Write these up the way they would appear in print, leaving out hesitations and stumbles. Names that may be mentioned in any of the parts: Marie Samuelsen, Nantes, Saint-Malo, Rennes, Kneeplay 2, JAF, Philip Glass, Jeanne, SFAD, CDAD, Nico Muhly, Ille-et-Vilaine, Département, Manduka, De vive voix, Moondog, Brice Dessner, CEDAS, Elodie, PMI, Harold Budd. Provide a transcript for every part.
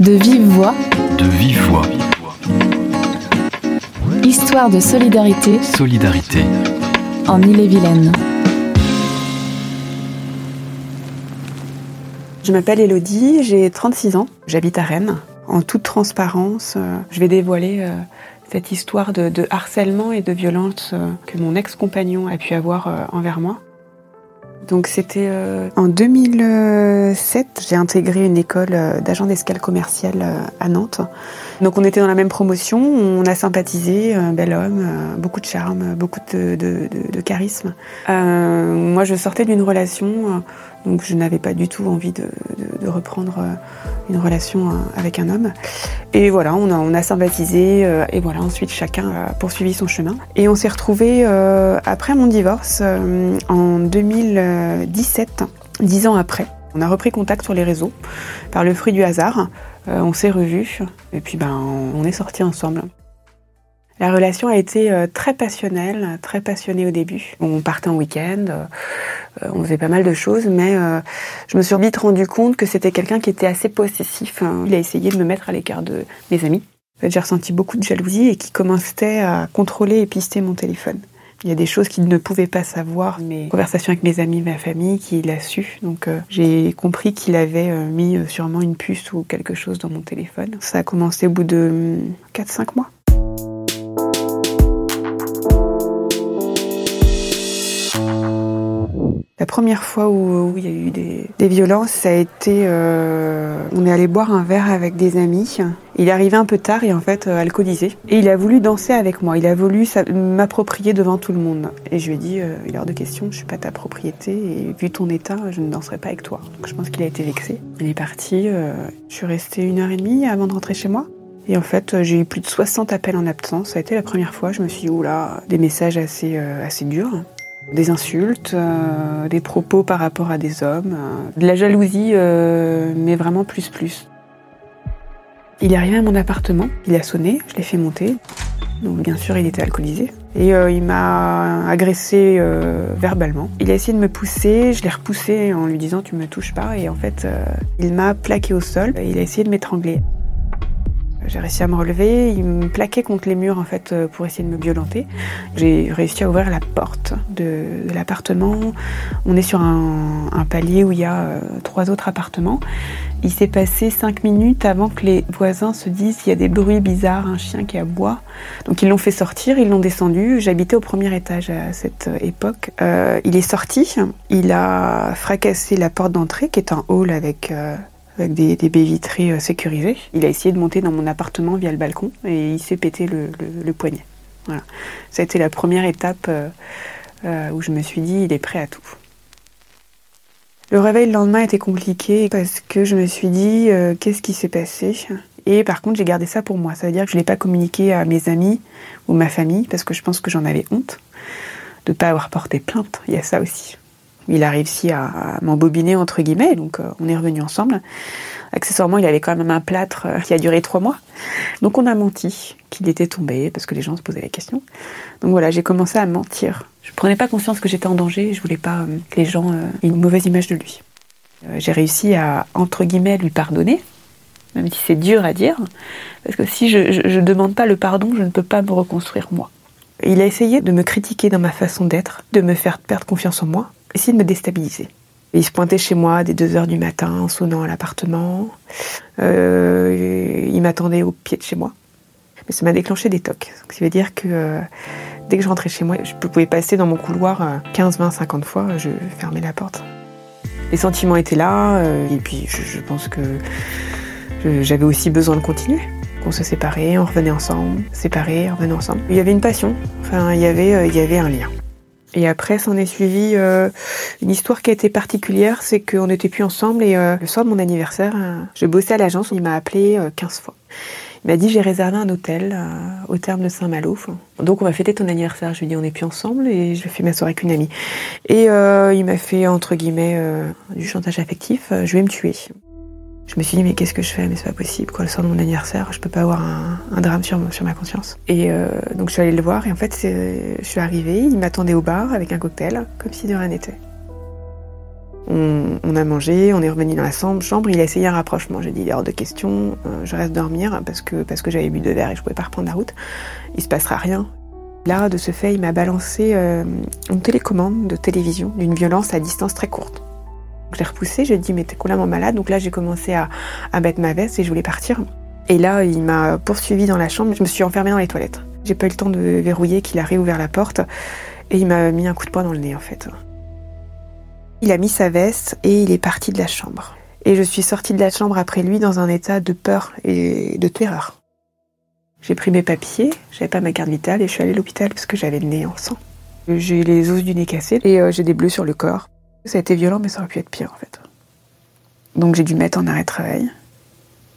De vive voix. De vive voix. Histoire de solidarité. Solidarité. En Ille-et-Vilaine. Je m'appelle Elodie, j'ai 36 ans, j'habite à Rennes. En toute transparence, je vais dévoiler cette histoire de harcèlement et de violence que mon ex-compagnon a pu avoir envers moi. Donc c'était en 2007, j'ai intégré une école d'agents d'escale commerciale à Nantes. Donc on était dans la même promotion, on a sympathisé, bel homme, beaucoup de charme, beaucoup de charisme. Moi je sortais d'une relation, donc je n'avais pas du tout envie de reprendre une relation avec un homme. Et voilà, on a sympathisé, et voilà, ensuite chacun a poursuivi son chemin. Et on s'est retrouvés après mon divorce, en 2017, 10 ans après. On a repris contact sur les réseaux, par le fruit du hasard. On s'est revus, et puis on est sortis ensemble. La relation a été très passionnelle, très passionnée au début. On partait en week-end, on faisait pas mal de choses, mais je me suis vite rendu compte que c'était quelqu'un qui était assez possessif. Il a essayé de me mettre à l'écart de mes amis. En fait, j'ai ressenti beaucoup de jalousie et qui commençait à contrôler et pister mon téléphone. Il y a des choses qu'il ne pouvait pas savoir, mes conversations avec mes amis, ma famille, qu'il a su. Donc j'ai compris qu'il avait mis sûrement une puce ou quelque chose dans mon téléphone. Ça a commencé au bout de 4-5 mois. La première fois où il y a eu des violences, ça a été... on est allé boire un verre avec des amis. Il est arrivé un peu tard et en fait alcoolisé. Et il a voulu danser avec moi, il a voulu m'approprier devant tout le monde. Et je lui ai dit, il est hors de question, je ne suis pas ta propriété et vu ton état, je ne danserai pas avec toi. Donc je pense qu'il a été vexé. Il est parti, je suis restée 1h30 avant de rentrer chez moi. Et en fait, j'ai eu plus de 60 appels en absence. Ça a été la première fois, je me suis dit, oula, des messages assez durs. Des insultes, des propos par rapport à des hommes, de la jalousie, mais vraiment plus. Il est arrivé à mon appartement, il a sonné, je l'ai fait monter. Donc bien sûr, il était alcoolisé. Et il m'a agressée verbalement. Il a essayé de me pousser, je l'ai repoussé en lui disant « tu me touches pas ». Et en fait, il m'a plaqué au sol, il a essayé de m'étrangler. J'ai réussi à me relever, il me plaquait contre les murs en fait pour essayer de me violenter. J'ai réussi à ouvrir la porte de l'appartement. On est sur un palier où il y a 3 autres appartements. Il s'est passé 5 minutes avant que les voisins se disent qu'il y a des bruits bizarres, un chien qui aboie. Donc ils l'ont fait sortir, ils l'ont descendu. J'habitais au premier étage à cette époque. Il est sorti, il a fracassé la porte d'entrée qui est un hall avec des baies vitrées sécurisées. Il a essayé de monter dans mon appartement via le balcon et il s'est pété le poignet. Voilà. Ça a été la première étape où je me suis dit, il est prêt à tout. Le réveil le lendemain était compliqué parce que je me suis dit, qu'est-ce qui s'est passé ? Et par contre, j'ai gardé ça pour moi. Ça veut dire que je ne l'ai pas communiqué à mes amis ou ma famille parce que je pense que j'en avais honte de ne pas avoir porté plainte. Il y a ça aussi. Il a réussi à m'embobiner, entre guillemets, donc on est revenus ensemble. Accessoirement, il avait quand même un plâtre qui a duré 3 mois. Donc on a menti qu'il était tombé, parce que les gens se posaient la question. Donc voilà, j'ai commencé à mentir. Je ne prenais pas conscience que j'étais en danger, je ne voulais pas que les gens aient une mauvaise image de lui. J'ai réussi à, entre guillemets, lui pardonner, même si c'est dur à dire, parce que si je ne demande pas le pardon, je ne peux pas me reconstruire moi. Il a essayé de me critiquer dans ma façon d'être, de me faire perdre confiance en moi, essayer de me déstabiliser. Il se pointait chez moi dès 2h du matin en sonnant à l'appartement. Il m'attendait au pied de chez moi. Mais ça m'a déclenché des tocs. Donc, ça veut dire que dès que je rentrais chez moi, je pouvais passer dans mon couloir 15, 20, 50 fois. Je fermais la porte. Les sentiments étaient là. Et puis je pense que j'avais aussi besoin de continuer. On se séparait, on revenait ensemble. Séparés, on revenait ensemble. Il y avait une passion. Enfin, il y avait un lien. Et après, s'en est suivi une histoire qui a été particulière, c'est qu'on n'était plus ensemble et le soir de mon anniversaire, je bossais à l'agence, il m'a appelé 15 fois. Il m'a dit « j'ai réservé un hôtel au terme de Saint-Malo, donc on va fêter ton anniversaire ». Je lui ai dit « on n'est plus ensemble et je fais ma soirée avec une amie ». Et il m'a fait, entre guillemets, du chantage affectif, « je vais me tuer ». Je me suis dit, mais qu'est-ce que je fais ? Mais c'est pas possible, quoi, le soir de mon anniversaire, je peux pas avoir un drame sur ma conscience. Et donc je suis allée le voir, et en fait, je suis arrivée, il m'attendait au bar avec un cocktail, comme si de rien n'était. On a mangé, on est revenu dans la chambre, il a essayé un rapprochement. J'ai dit, il est hors de question, je reste dormir parce que j'avais bu 2 verres et je ne pouvais pas reprendre la route. Il ne se passera rien. Là, de ce fait, il m'a balancé une télécommande de télévision d'une violence à distance très courte. Donc, j'ai repoussé, j'ai dit, mais t'es complètement malade. Donc là, j'ai commencé à mettre ma veste et je voulais partir. Et là, il m'a poursuivi dans la chambre, je me suis enfermée dans les toilettes. J'ai pas eu le temps de verrouiller qu'il a réouvert la porte et il m'a mis un coup de poing dans le nez en fait. Il a mis sa veste et il est parti de la chambre. Et je suis sortie de la chambre après lui dans un état de peur et de terreur. J'ai pris mes papiers, j'avais pas ma carte vitale et je suis allée à l'hôpital parce que j'avais le nez en sang. J'ai les os du nez cassés et j'ai des bleus sur le corps. Ça a été violent mais ça aurait pu être pire en fait. Donc j'ai dû mettre en arrêt de travail.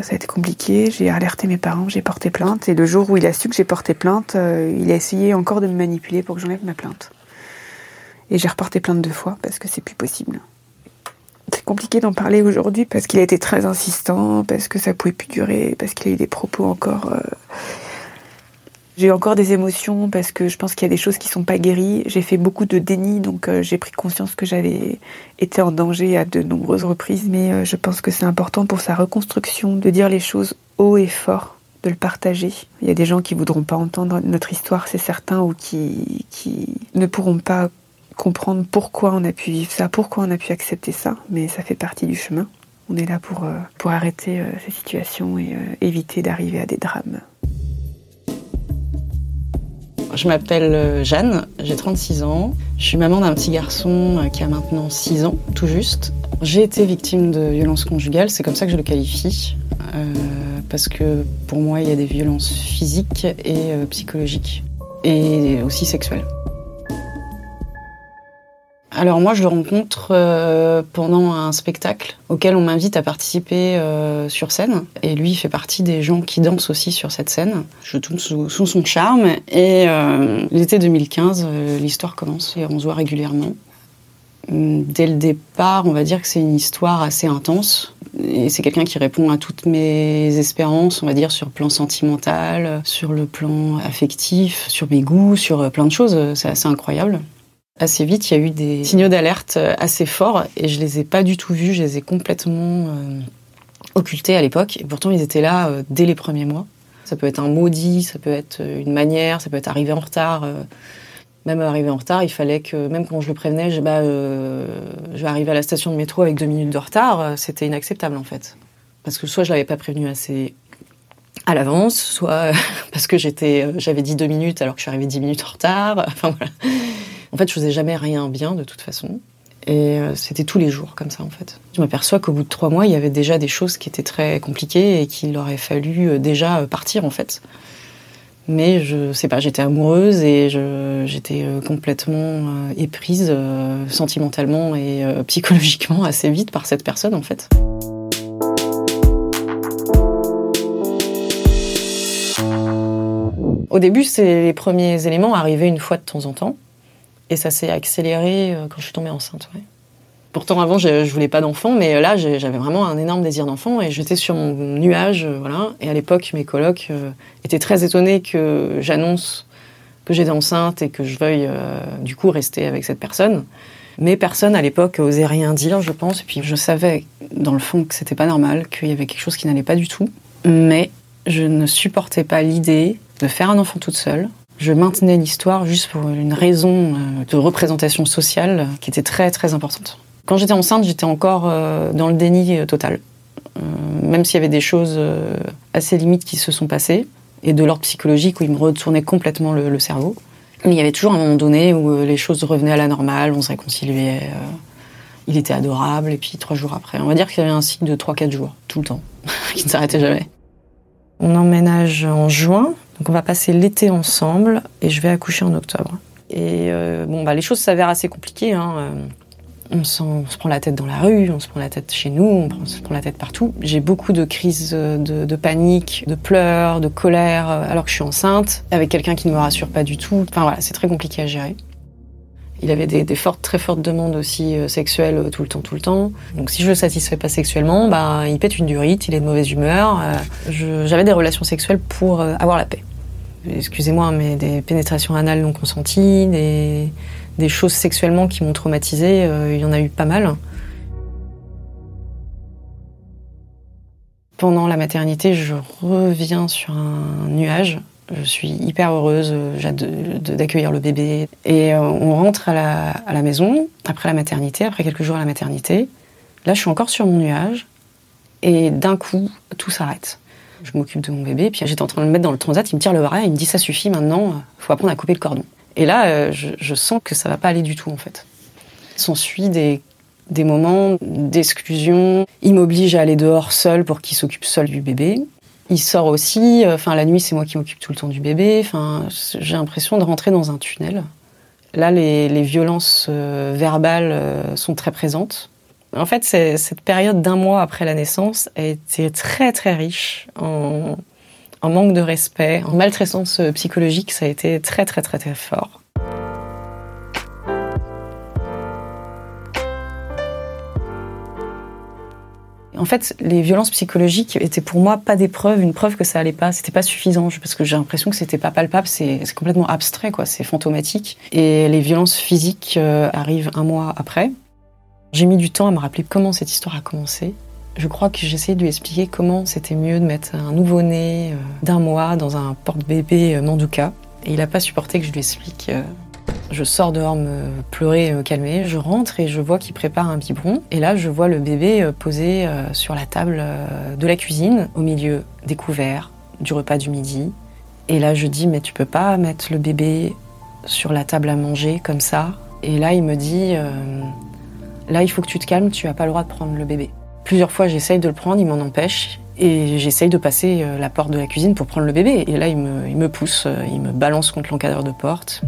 Ça a été compliqué, j'ai alerté mes parents, j'ai porté plainte. Et le jour où il a su que j'ai porté plainte, il a essayé encore de me manipuler pour que j'enlève ma plainte. Et j'ai reporté plainte 2 fois parce que c'est plus possible. C'est compliqué d'en parler aujourd'hui parce qu'il a été très insistant, parce que ça pouvait plus durer, parce qu'il a eu des propos encore... J'ai eu encore des émotions parce que je pense qu'il y a des choses qui sont pas guéries. J'ai fait beaucoup de déni, donc j'ai pris conscience que j'avais été en danger à de nombreuses reprises. Mais je pense que c'est important pour sa reconstruction de dire les choses haut et fort, de le partager. Il y a des gens qui voudront pas entendre notre histoire, c'est certain, ou qui ne pourront pas comprendre pourquoi on a pu vivre ça, pourquoi on a pu accepter ça. Mais ça fait partie du chemin. On est là pour arrêter ces situations et éviter d'arriver à des drames. Je m'appelle Jeanne, j'ai 36 ans. Je suis maman d'un petit garçon qui a maintenant 6 ans, tout juste. J'ai été victime de violences conjugales, c'est comme ça que je le qualifie. Parce que pour moi, il y a des violences physiques et psychologiques. Et aussi sexuelles. Alors moi, je le rencontre pendant un spectacle auquel on m'invite à participer sur scène. Et lui, il fait partie des gens qui dansent aussi sur cette scène. Je tourne sous son charme. Et l'été 2015, l'histoire commence et on se voit régulièrement. Dès le départ, on va dire que c'est une histoire assez intense. Et c'est quelqu'un qui répond à toutes mes espérances, on va dire, sur le plan sentimental, sur le plan affectif, sur mes goûts, sur plein de choses. C'est assez incroyable. Assez vite, il y a eu des signaux d'alerte assez forts et je les ai pas du tout vus, je les ai complètement occultés à l'époque. Et pourtant, ils étaient là dès les premiers mois. Ça peut être un maudit, ça peut être une manière, ça peut être arrivé en retard. Même arrivé en retard, il fallait que, même quand je le prévenais, je vais arriver à la station de métro avec 2 minutes de retard, c'était inacceptable en fait. Parce que soit je l'avais pas prévenu assez à l'avance, soit parce que j'avais dit 2 minutes alors que je suis arrivée 10 minutes en retard. Enfin voilà. En fait, je faisais jamais rien bien, de toute façon. Et c'était tous les jours, comme ça, en fait. Je m'aperçois qu'au bout de 3 mois, il y avait déjà des choses qui étaient très compliquées et qu'il aurait fallu déjà partir, en fait. Mais je sais pas, j'étais amoureuse et j'étais complètement éprise sentimentalement et psychologiquement assez vite par cette personne, en fait. Au début, les premiers éléments arrivaient une fois de temps en temps. Et ça s'est accéléré quand je suis tombée enceinte. Ouais. Pourtant, avant, je voulais pas d'enfant, mais là, j'avais vraiment un énorme désir d'enfant et j'étais sur mon nuage. Voilà. Et à l'époque, mes colocs étaient très étonnés que j'annonce que j'étais enceinte et que je veuille, du coup, rester avec cette personne. Mais personne, à l'époque, osait rien dire, je pense. Et puis, je savais, dans le fond, que c'était pas normal, qu'il y avait quelque chose qui n'allait pas du tout. Mais je ne supportais pas l'idée de faire un enfant toute seule. Je maintenais l'histoire juste pour une raison de représentation sociale qui était très très importante. Quand j'étais enceinte, j'étais encore dans le déni total. Même s'il y avait des choses assez limites qui se sont passées, et de l'ordre psychologique où il me retournait complètement le cerveau. Mais il y avait toujours un moment donné où les choses revenaient à la normale, on se réconciliait, il était adorable, et puis 3 jours après. On va dire qu'il y avait un cycle de 3-4 jours, tout le temps, qui ne s'arrêtait jamais. On emménage en juin. Donc on va passer l'été ensemble et je vais accoucher en octobre. Et les choses s'avèrent assez compliquées. Hein. On se prend la tête dans la rue, on se prend la tête chez nous, on se prend la tête partout. J'ai beaucoup de crises de panique, de pleurs, de colère, alors que je suis enceinte, avec quelqu'un qui ne me rassure pas du tout. Enfin voilà, c'est très compliqué à gérer. Il avait des fortes, très fortes demandes aussi sexuelles tout le temps. Donc si je le satisfais pas sexuellement, il pète une durite, il est de mauvaise humeur. J'avais des relations sexuelles pour avoir la paix. Excusez-moi, mais des pénétrations anales non consenties, des choses sexuellement qui m'ont traumatisée, il y en a eu pas mal. Pendant la maternité, je reviens sur un nuage. Je suis hyper heureuse, j'ai hâte d'accueillir le bébé. Et on rentre à la maison, après la maternité, après quelques jours à la maternité. Là, je suis encore sur mon nuage. Et d'un coup, tout s'arrête. Je m'occupe de mon bébé, puis j'étais en train de le mettre dans le transat, il me tire le bras, il me dit « ça suffit maintenant, faut apprendre à couper le cordon ». Et là, je sens que ça va pas aller du tout, en fait. S'ensuit des moments d'exclusion. Il m'oblige à aller dehors seul pour qu'il s'occupe seul du bébé. Il sort aussi, la nuit, c'est moi qui m'occupe tout le temps du bébé. J'ai l'impression de rentrer dans un tunnel. Là, les violences verbales sont très présentes. En fait, cette période d'un mois après la naissance a été très, très riche en manque de respect, en maltraitance psychologique. Ça a été très, très, très, très fort. En fait, les violences psychologiques étaient pour moi pas des preuves, une preuve que ça allait pas, c'était pas suffisant, parce que j'ai l'impression que c'était pas palpable, c'est complètement abstrait, quoi, c'est fantomatique. Et les violences physiques arrivent un mois après. J'ai mis du temps à me rappeler comment cette histoire a commencé. Je crois que j'essayais de lui expliquer comment c'était mieux de mettre un nouveau-né d'un mois dans un porte-bébé Manduka. Et il n'a pas supporté que je lui explique. Je sors dehors me pleurer, me calmer. Je rentre et je vois qu'il prépare un biberon. Et là, je vois le bébé posé sur la table de la cuisine, au milieu des couverts, du repas du midi. Et là, je dis, mais tu peux pas mettre le bébé sur la table à manger comme ça. Et là, il me dit... Là, il faut que tu te calmes, tu n'as pas le droit de prendre le bébé. Plusieurs fois, j'essaye de le prendre, il m'en empêche. Et j'essaye de passer la porte de la cuisine pour prendre le bébé. Et là, il me pousse, il me balance contre l'encadreur de porte.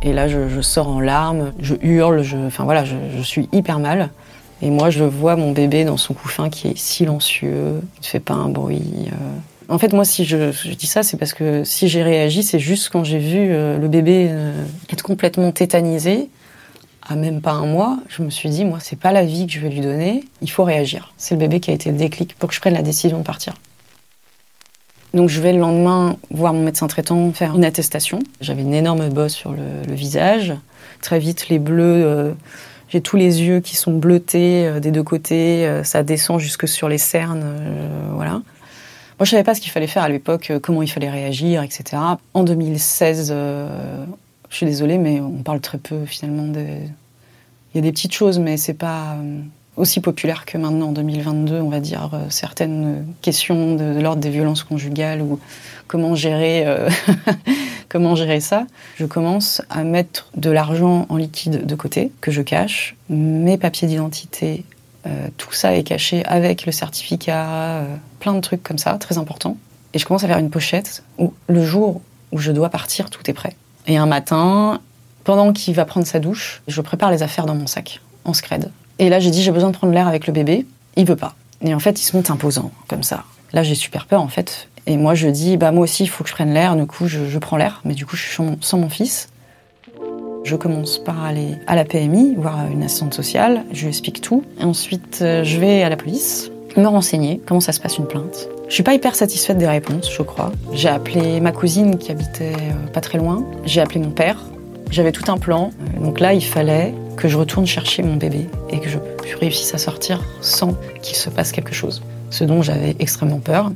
Et là, je sors en larmes, je hurle, je suis hyper mal. Et moi, je vois mon bébé dans son couffin qui est silencieux, il ne fait pas un bruit. En fait, moi, si je dis ça, c'est parce que si j'ai réagi, c'est juste quand j'ai vu le bébé être complètement tétanisé, à même pas un mois, je me suis dit, moi, c'est pas la vie que je vais lui donner, il faut réagir. C'est le bébé qui a été le déclic pour que je prenne la décision de partir. Donc je vais le lendemain voir mon médecin traitant faire une attestation. J'avais une énorme bosse sur le visage. Très vite, les bleus, j'ai tous les yeux qui sont bleutés des deux côtés, ça descend jusque sur les cernes, voilà. Moi, je savais pas ce qu'il fallait faire à l'époque, comment il fallait réagir, etc. En 2016... je suis désolée, mais on parle très peu, finalement. Il y a des petites choses, mais c'est pas aussi populaire que maintenant, en 2022, on va dire. Certaines questions de l'ordre des violences conjugales ou comment gérer ça. Je commence à mettre de l'argent en liquide de côté, que je cache. Mes papiers d'identité, tout ça est caché avec le certificat, plein de trucs comme ça, très important. Et je commence à faire une pochette où le jour où je dois partir, tout est prêt. Et un matin, pendant qu'il va prendre sa douche, je prépare les affaires dans mon sac, en scred. Et là, j'ai dit, j'ai besoin de prendre l'air avec le bébé. Il veut pas. Et en fait, il se monte imposant, comme ça. Là, j'ai super peur, en fait. Et moi, je dis, moi aussi, il faut que je prenne l'air. Du coup, je prends l'air. Mais du coup, je suis sans mon fils. Je commence par aller à la PMI, voir une assistante sociale. Je lui explique tout. Et ensuite, je vais à la police, me renseigner comment ça se passe une plainte. Je suis pas hyper satisfaite des réponses, je crois. J'ai appelé ma cousine qui habitait pas très loin. J'ai appelé mon père. J'avais tout un plan. Donc là, il fallait que je retourne chercher mon bébé et que je réussisse à sortir sans qu'il se passe quelque chose. Ce dont j'avais extrêmement peur.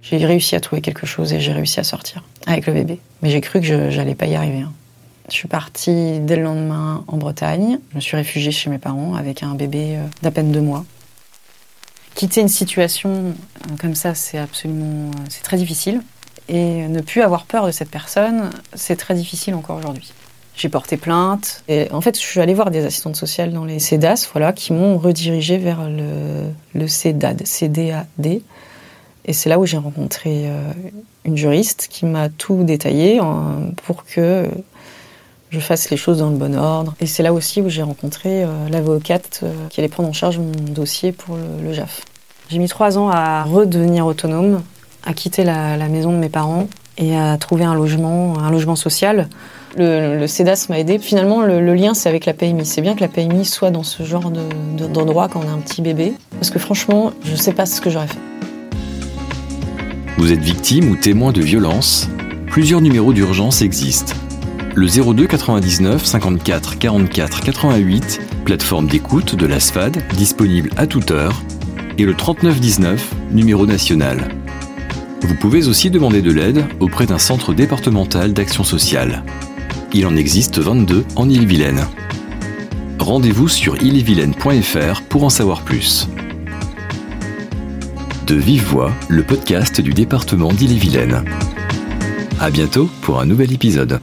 J'ai réussi à trouver quelque chose et j'ai réussi à sortir avec le bébé. Mais j'ai cru que j'allais pas y arriver. Je suis partie dès le lendemain en Bretagne. Je me suis réfugiée chez mes parents avec un bébé d'à peine 2 mois. Quitter une situation comme ça, c'est très difficile. Et ne plus avoir peur de cette personne, c'est très difficile encore aujourd'hui. J'ai porté plainte. Et en fait, je suis allée voir des assistantes sociales dans les CEDAS, qui m'ont redirigée vers le CDAD, CDAD. Et c'est là où j'ai rencontré une juriste qui m'a tout détaillé pour que je fasse les choses dans le bon ordre. Et c'est là aussi où j'ai rencontré l'avocate qui allait prendre en charge mon dossier pour le JAF. J'ai mis 3 ans à redevenir autonome, à quitter la maison de mes parents et à trouver un logement social. Le CEDAS m'a aidée. Finalement, le lien, c'est avec la PMI. C'est bien que la PMI soit dans ce genre d'endroit quand on a un petit bébé. Parce que franchement, je ne sais pas ce que j'aurais fait. Vous êtes victime ou témoin de violences? Plusieurs numéros d'urgence existent. Le 02 99 54 44 88, plateforme d'écoute de la SFAD, disponible à toute heure, et le 3919, numéro national. Vous pouvez aussi demander de l'aide auprès d'un centre départemental d'action sociale. Il en existe 22 en Ille-et-Vilaine. Rendez-vous sur ille-et-vilaine.fr pour en savoir plus. De vive voix, le podcast du département d'Ille-et-Vilaine. À bientôt pour un nouvel épisode.